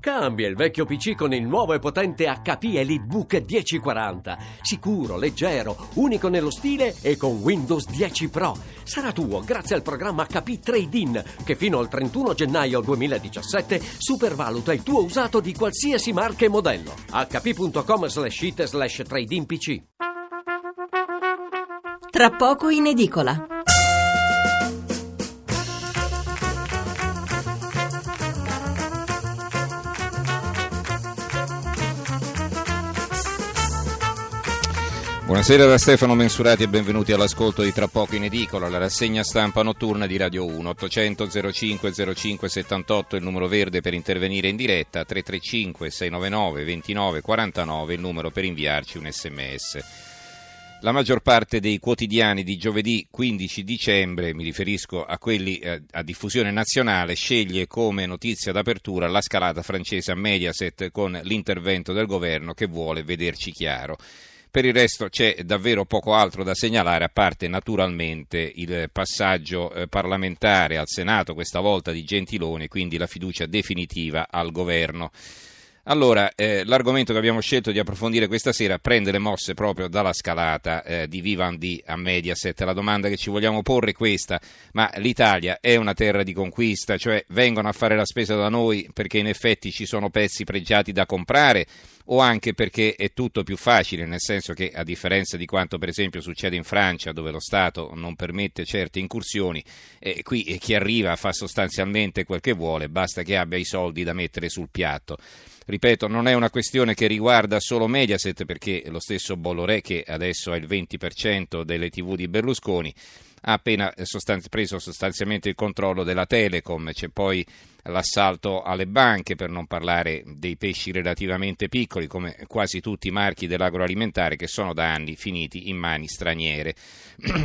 Cambia il vecchio PC con il nuovo e potente HP EliteBook 1040. Sicuro, leggero, unico nello stile e con Windows 10 Pro. Sarà tuo grazie al programma HP Trade-In, che fino al 31 gennaio 2017 supervaluta il tuo usato di qualsiasi marca e modello. hp.com/it/trade-in pc. Tra poco in edicola. Buonasera da Stefano Mensurati e benvenuti all'ascolto di Tra poco in edicola, la rassegna stampa notturna di Radio 1. 800 05 05 78 il numero verde per intervenire in diretta, 335 699 29 49 il numero per inviarci un sms. La maggior parte dei quotidiani di giovedì 15 dicembre, mi riferisco a quelli a diffusione nazionale, sceglie come notizia d'apertura la scalata francese a Mediaset con l'intervento del governo che vuole vederci chiaro. Per il resto c'è davvero poco altro da segnalare, a parte naturalmente il passaggio parlamentare al Senato, questa volta di Gentiloni, quindi la fiducia definitiva al governo. Allora, l'argomento che abbiamo scelto di approfondire questa sera prende le mosse proprio dalla scalata di Vivendi a Mediaset. La domanda che ci vogliamo porre è questa: ma l'Italia è una terra di conquista? Cioè, vengono a fare la spesa da noi perché in effetti ci sono pezzi pregiati da comprare, o anche perché è tutto più facile, nel senso che, a differenza di quanto per esempio succede in Francia, dove lo Stato non permette certe incursioni, qui chi arriva fa sostanzialmente quel che vuole, basta che abbia i soldi da mettere sul piatto. Ripeto, non è una questione che riguarda solo Mediaset, perché lo stesso Bolloré, che adesso ha il 20% delle TV di Berlusconi, ha appena preso sostanzialmente il controllo della Telecom. C'è poi l'assalto alle banche, per non parlare dei pesci relativamente piccoli, come quasi tutti i marchi dell'agroalimentare, che sono da anni finiti in mani straniere.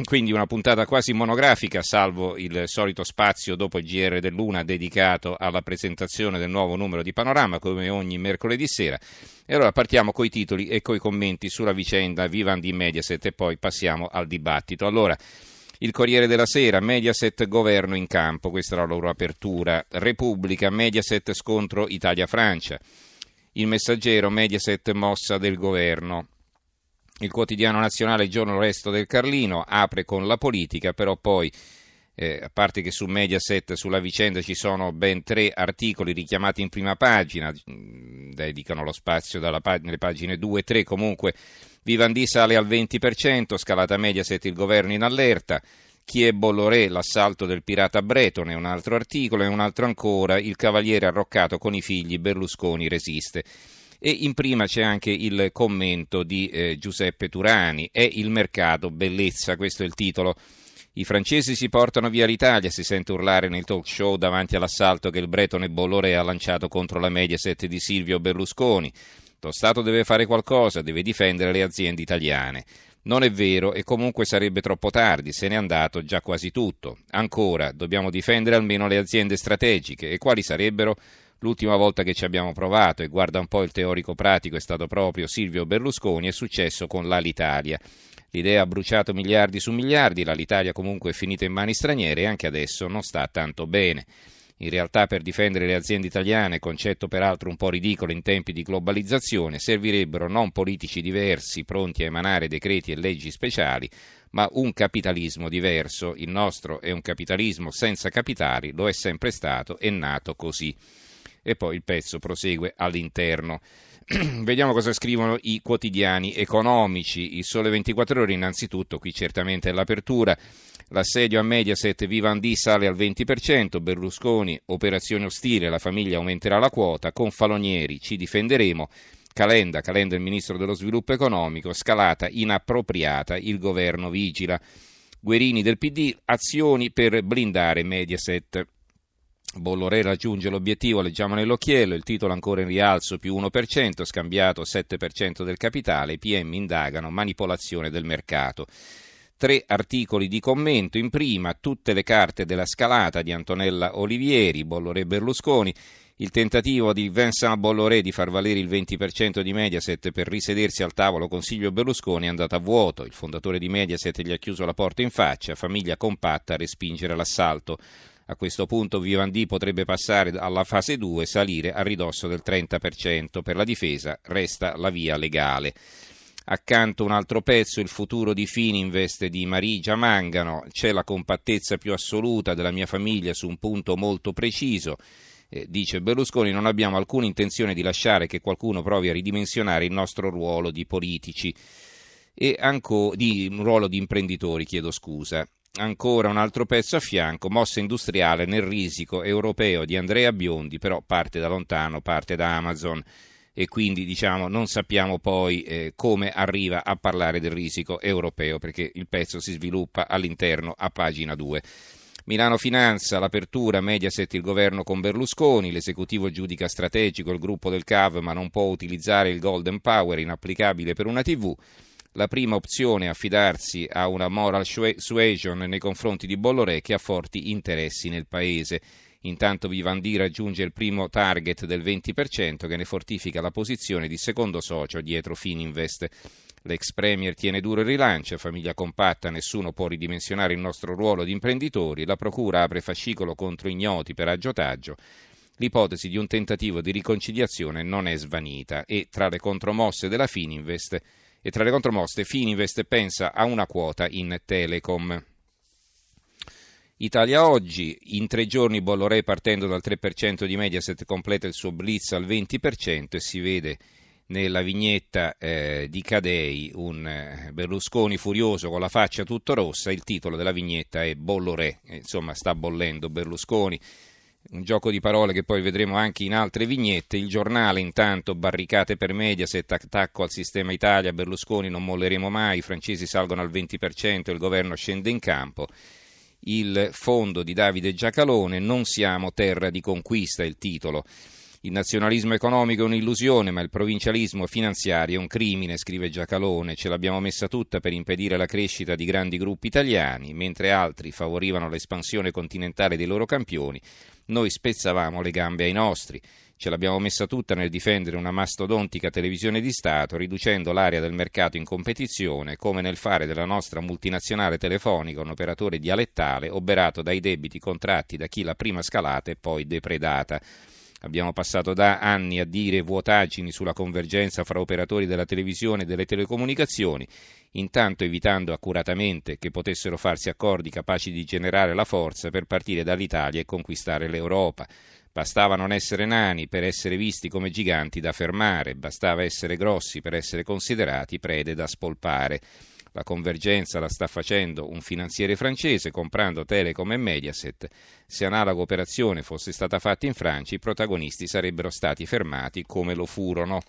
Quindi una puntata quasi monografica, salvo il solito spazio dopo il GR dell'una dedicato alla presentazione del nuovo numero di Panorama, come ogni mercoledì sera. E allora partiamo coi titoli e coi commenti sulla vicenda Vivendi Mediaset e poi passiamo al dibattito. Allora, Il Corriere della Sera, Mediaset, governo in campo, questa è la loro apertura. Repubblica, Mediaset, scontro Italia-Francia. Il Messaggero, Mediaset, mossa del governo. Il Quotidiano Nazionale, giorno resto del Carlino, apre con la politica, però poi, a parte che su Mediaset, sulla vicenda, ci sono ben 3 articoli richiamati in prima pagina, dedicano lo spazio dalle pagine 2 e 3 comunque. Vivendi sale al 20%, scalata Mediaset, il governo in allerta. Chi è Bolloré, l'assalto del pirata bretone, un altro articolo, e un altro ancora, il cavaliere arroccato con i figli, Berlusconi resiste. E in prima c'è anche il commento di Giuseppe Turani, è il mercato bellezza, questo è il titolo. I francesi si portano via l'Italia, si sente urlare nel talk show davanti all'assalto che il bretone Bolloré ha lanciato contro la Mediaset di Silvio Berlusconi. Lo Stato deve fare qualcosa, deve difendere le aziende italiane. Non è vero, e comunque sarebbe troppo tardi, se n'è andato già quasi tutto. Ancora, dobbiamo difendere almeno le aziende strategiche. E quali sarebbero? L'ultima volta che ci abbiamo provato, e guarda un po' il teorico pratico, è stato proprio Silvio Berlusconi, è successo con l'Alitalia. L'idea ha bruciato miliardi su miliardi, l'Alitalia comunque è finita in mani straniere e anche adesso non sta tanto bene. In realtà, per difendere le aziende italiane, concetto peraltro un po' ridicolo in tempi di globalizzazione, servirebbero non politici diversi pronti a emanare decreti e leggi speciali, ma un capitalismo diverso. Il nostro è un capitalismo senza capitali, lo è sempre stato, è nato così. E poi il pezzo prosegue all'interno. Vediamo cosa scrivono i quotidiani economici. Il Sole 24 Ore innanzitutto, qui certamente è l'apertura. L'assedio a Mediaset, Vivendi sale al 20%, Berlusconi, operazione ostile, la famiglia aumenterà la quota, Confalonieri, ci difenderemo, Calenda il ministro dello sviluppo economico, scalata inappropriata, il governo vigila, Guerini del PD, azioni per blindare Mediaset. Bolloré raggiunge l'obiettivo, leggiamo nell'occhiello, il titolo ancora in rialzo più 1%, scambiato 7% del capitale, i PM indagano manipolazione del mercato. 3 articoli di commento, in prima tutte le carte della scalata di Antonella Olivieri, Bolloré Berlusconi, il tentativo di Vincent Bolloré di far valere il 20% di Mediaset per risedersi al tavolo Consiglio Berlusconi è andato a vuoto, il fondatore di Mediaset gli ha chiuso la porta in faccia, famiglia compatta a respingere l'assalto. A questo punto Vivendi potrebbe passare alla fase 2, salire a ridosso del 30%. Per la difesa resta la via legale. Accanto un altro pezzo, il futuro di Fininvest di Marigia Mangano. C'è la compattezza più assoluta della mia famiglia su un punto molto preciso. Dice Berlusconi, non abbiamo alcuna intenzione di lasciare che qualcuno provi a ridimensionare il nostro ruolo di politici e ancora di un ruolo di imprenditori, Ancora un altro pezzo a fianco, mossa industriale nel risico europeo di Andrea Biondi, però parte da lontano, parte da Amazon. E quindi non sappiamo poi come arriva a parlare del risico europeo, perché il pezzo si sviluppa all'interno a pagina 2. Milano Finanza, l'apertura, Mediaset il governo con Berlusconi, l'esecutivo giudica strategico il gruppo del CAV ma non può utilizzare il Golden Power inapplicabile per una TV. La prima opzione è affidarsi a una moral suasion nei confronti di Bolloré che ha forti interessi nel paese. Intanto Vivendi raggiunge il primo target del 20% che ne fortifica la posizione di secondo socio dietro Fininvest. L'ex premier tiene duro il rilancio, famiglia compatta, nessuno può ridimensionare il nostro ruolo di imprenditori, la procura apre fascicolo contro ignoti per aggiotaggio. L'ipotesi di un tentativo di riconciliazione non è svanita e tra le contromosse Fininvest pensa a una quota in Telecom. Italia Oggi, in 3 giorni Bolloré partendo dal 3% di Mediaset completa il suo blitz al 20% e si vede nella vignetta di Cadei un Berlusconi furioso con la faccia tutto rossa, il titolo della vignetta è Bolloré, sta bollendo Berlusconi, un gioco di parole che poi vedremo anche in altre vignette. Il Giornale intanto, barricate per Mediaset, attacco al sistema Italia, Berlusconi non molleremo mai, i francesi salgono al 20%, il governo scende in campo. Il fondo di Davide Giacalone, non siamo terra di conquista, il titolo. Il nazionalismo economico è un'illusione, ma il provincialismo finanziario è un crimine, scrive Giacalone. Ce l'abbiamo messa tutta per impedire la crescita di grandi gruppi italiani, mentre altri favorivano l'espansione continentale dei loro campioni. Noi spezzavamo le gambe ai nostri. Ce l'abbiamo messa tutta nel difendere una mastodontica televisione di Stato, riducendo l'area del mercato in competizione, come nel fare della nostra multinazionale telefonica un operatore dialettale, oberato dai debiti contratti da chi la prima scalata e poi depredata. Abbiamo passato da anni a dire vuotaggini sulla convergenza fra operatori della televisione e delle telecomunicazioni, intanto evitando accuratamente che potessero farsi accordi capaci di generare la forza per partire dall'Italia e conquistare l'Europa. Bastava non essere nani per essere visti come giganti da fermare, bastava essere grossi per essere considerati prede da spolpare. La convergenza la sta facendo un finanziere francese comprando Telecom e Mediaset. Se analoga operazione fosse stata fatta in Francia, i protagonisti sarebbero stati fermati come lo furono.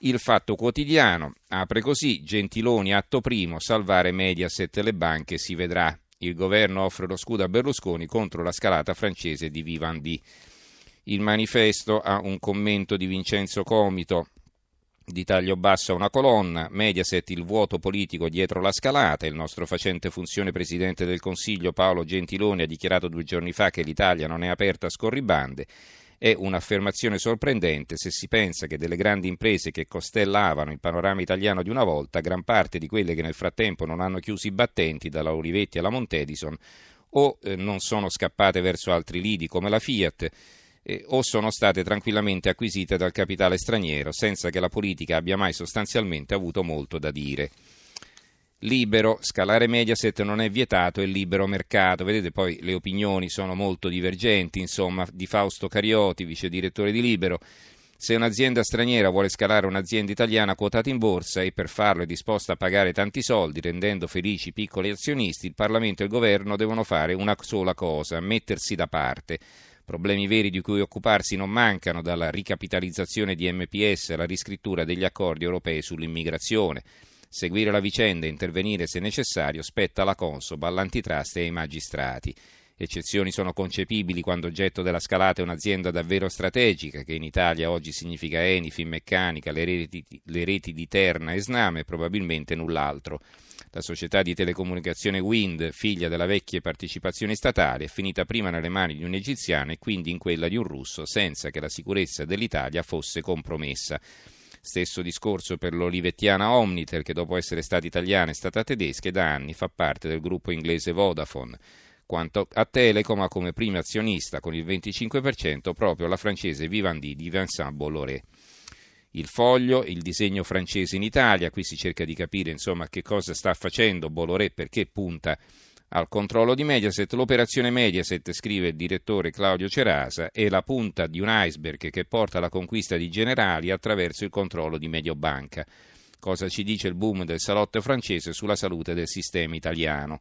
Il Fatto Quotidiano apre così, Gentiloni atto primo, salvare Mediaset e le banche si vedrà. Il governo offre lo scudo a Berlusconi contro la scalata francese di Vivendi. Il Manifesto ha un commento di Vincenzo Comito. Di taglio basso a una colonna, Mediaset il vuoto politico dietro la scalata, il nostro facente funzione Presidente del Consiglio Paolo Gentiloni ha dichiarato 2 giorni fa che l'Italia non è aperta a scorribande, è un'affermazione sorprendente se si pensa che delle grandi imprese che costellavano il panorama italiano di una volta, gran parte di quelle che nel frattempo non hanno chiuso i battenti dalla Olivetti alla Montedison o non sono scappate verso altri lidi come la Fiat, o sono state tranquillamente acquisite dal capitale straniero senza che la politica abbia mai sostanzialmente avuto molto da dire. Libero, scalare Mediaset non è vietato, è libero mercato. Vedete poi le opinioni sono molto divergenti, di Fausto Cariotti, vice direttore di Libero. Se un'azienda straniera vuole scalare un'azienda italiana quotata in borsa e per farlo è disposta a pagare tanti soldi rendendo felici i piccoli azionisti, il Parlamento e il Governo devono fare una sola cosa, mettersi da parte. Problemi veri di cui occuparsi non mancano, dalla ricapitalizzazione di MPS alla riscrittura degli accordi europei sull'immigrazione. Seguire la vicenda e intervenire se necessario spetta alla Consob, all'antitrust e ai magistrati. Eccezioni sono concepibili quando oggetto della scalata è un'azienda davvero strategica, che in Italia oggi significa Eni, Finmeccanica, le reti di Terna e Snam e probabilmente null'altro. La società di telecomunicazione Wind, figlia della vecchia partecipazione statale, è finita prima nelle mani di un egiziano e quindi in quella di un russo, senza che la sicurezza dell'Italia fosse compromessa. Stesso discorso per l'olivettiana Omnitel, che dopo essere stata italiana è stata tedesca e da anni fa parte del gruppo inglese Vodafone. Quanto a Telecom, ha come primo azionista con il 25% proprio la francese Vivendi di Vincent Bolloré. Il Foglio, il disegno francese in Italia, qui si cerca di capire insomma che cosa sta facendo Bolloré, perché punta al controllo di Mediaset. L'operazione Mediaset, scrive il direttore Claudio Cerasa, è la punta di un iceberg che porta alla conquista di Generali attraverso il controllo di Mediobanca. Cosa ci dice il boom del salotto francese sulla salute del sistema italiano?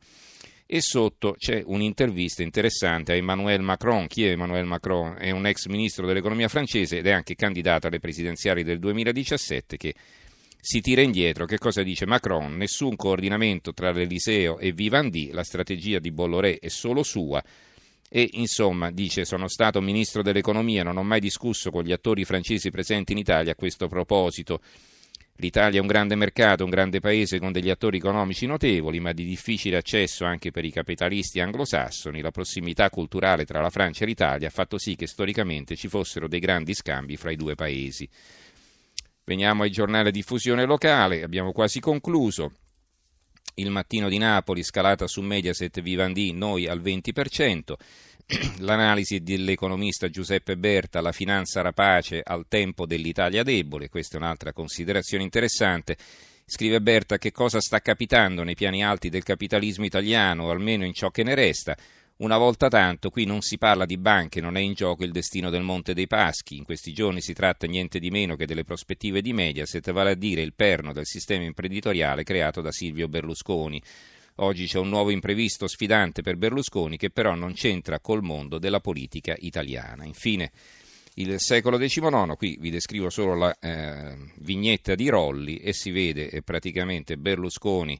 E sotto c'è un'intervista interessante a Emmanuel Macron. Chi è Emmanuel Macron? È un ex ministro dell'economia francese ed è anche candidato alle presidenziali del 2017, che si tira indietro. Che cosa dice Macron? Nessun coordinamento tra l'Eliseo e Vivendi, la strategia di Bolloré è solo sua. E insomma, dice, sono stato ministro dell'economia, non ho mai discusso con gli attori francesi presenti in Italia a questo proposito. L'Italia è un grande mercato, un grande paese con degli attori economici notevoli, ma di difficile accesso anche per i capitalisti anglosassoni. La prossimità culturale tra la Francia e l'Italia ha fatto sì che storicamente ci fossero dei grandi scambi fra i due paesi. Veniamo ai giornali di diffusione locale, abbiamo quasi concluso. Il Mattino di Napoli, scalata su Mediaset Vivendi, noi al 20%. L'analisi dell'economista Giuseppe Berta, la finanza rapace al tempo dell'Italia debole, questa è un'altra considerazione interessante. Scrive Berta, che cosa sta capitando nei piani alti del capitalismo italiano, o almeno in ciò che ne resta. Una volta tanto, qui non si parla di banche, non è in gioco il destino del Monte dei Paschi. In questi giorni si tratta niente di meno che delle prospettive di Mediaset, vale a dire il perno del sistema imprenditoriale creato da Silvio Berlusconi. Oggi c'è un nuovo imprevisto sfidante per Berlusconi, che però non c'entra col mondo della politica italiana. Infine, il Secolo XIX, qui vi descrivo solo la vignetta di Rolli e si vede praticamente Berlusconi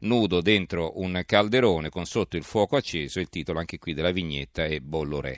nudo dentro un calderone con sotto il fuoco acceso. Il titolo anche qui della vignetta è Bolloré.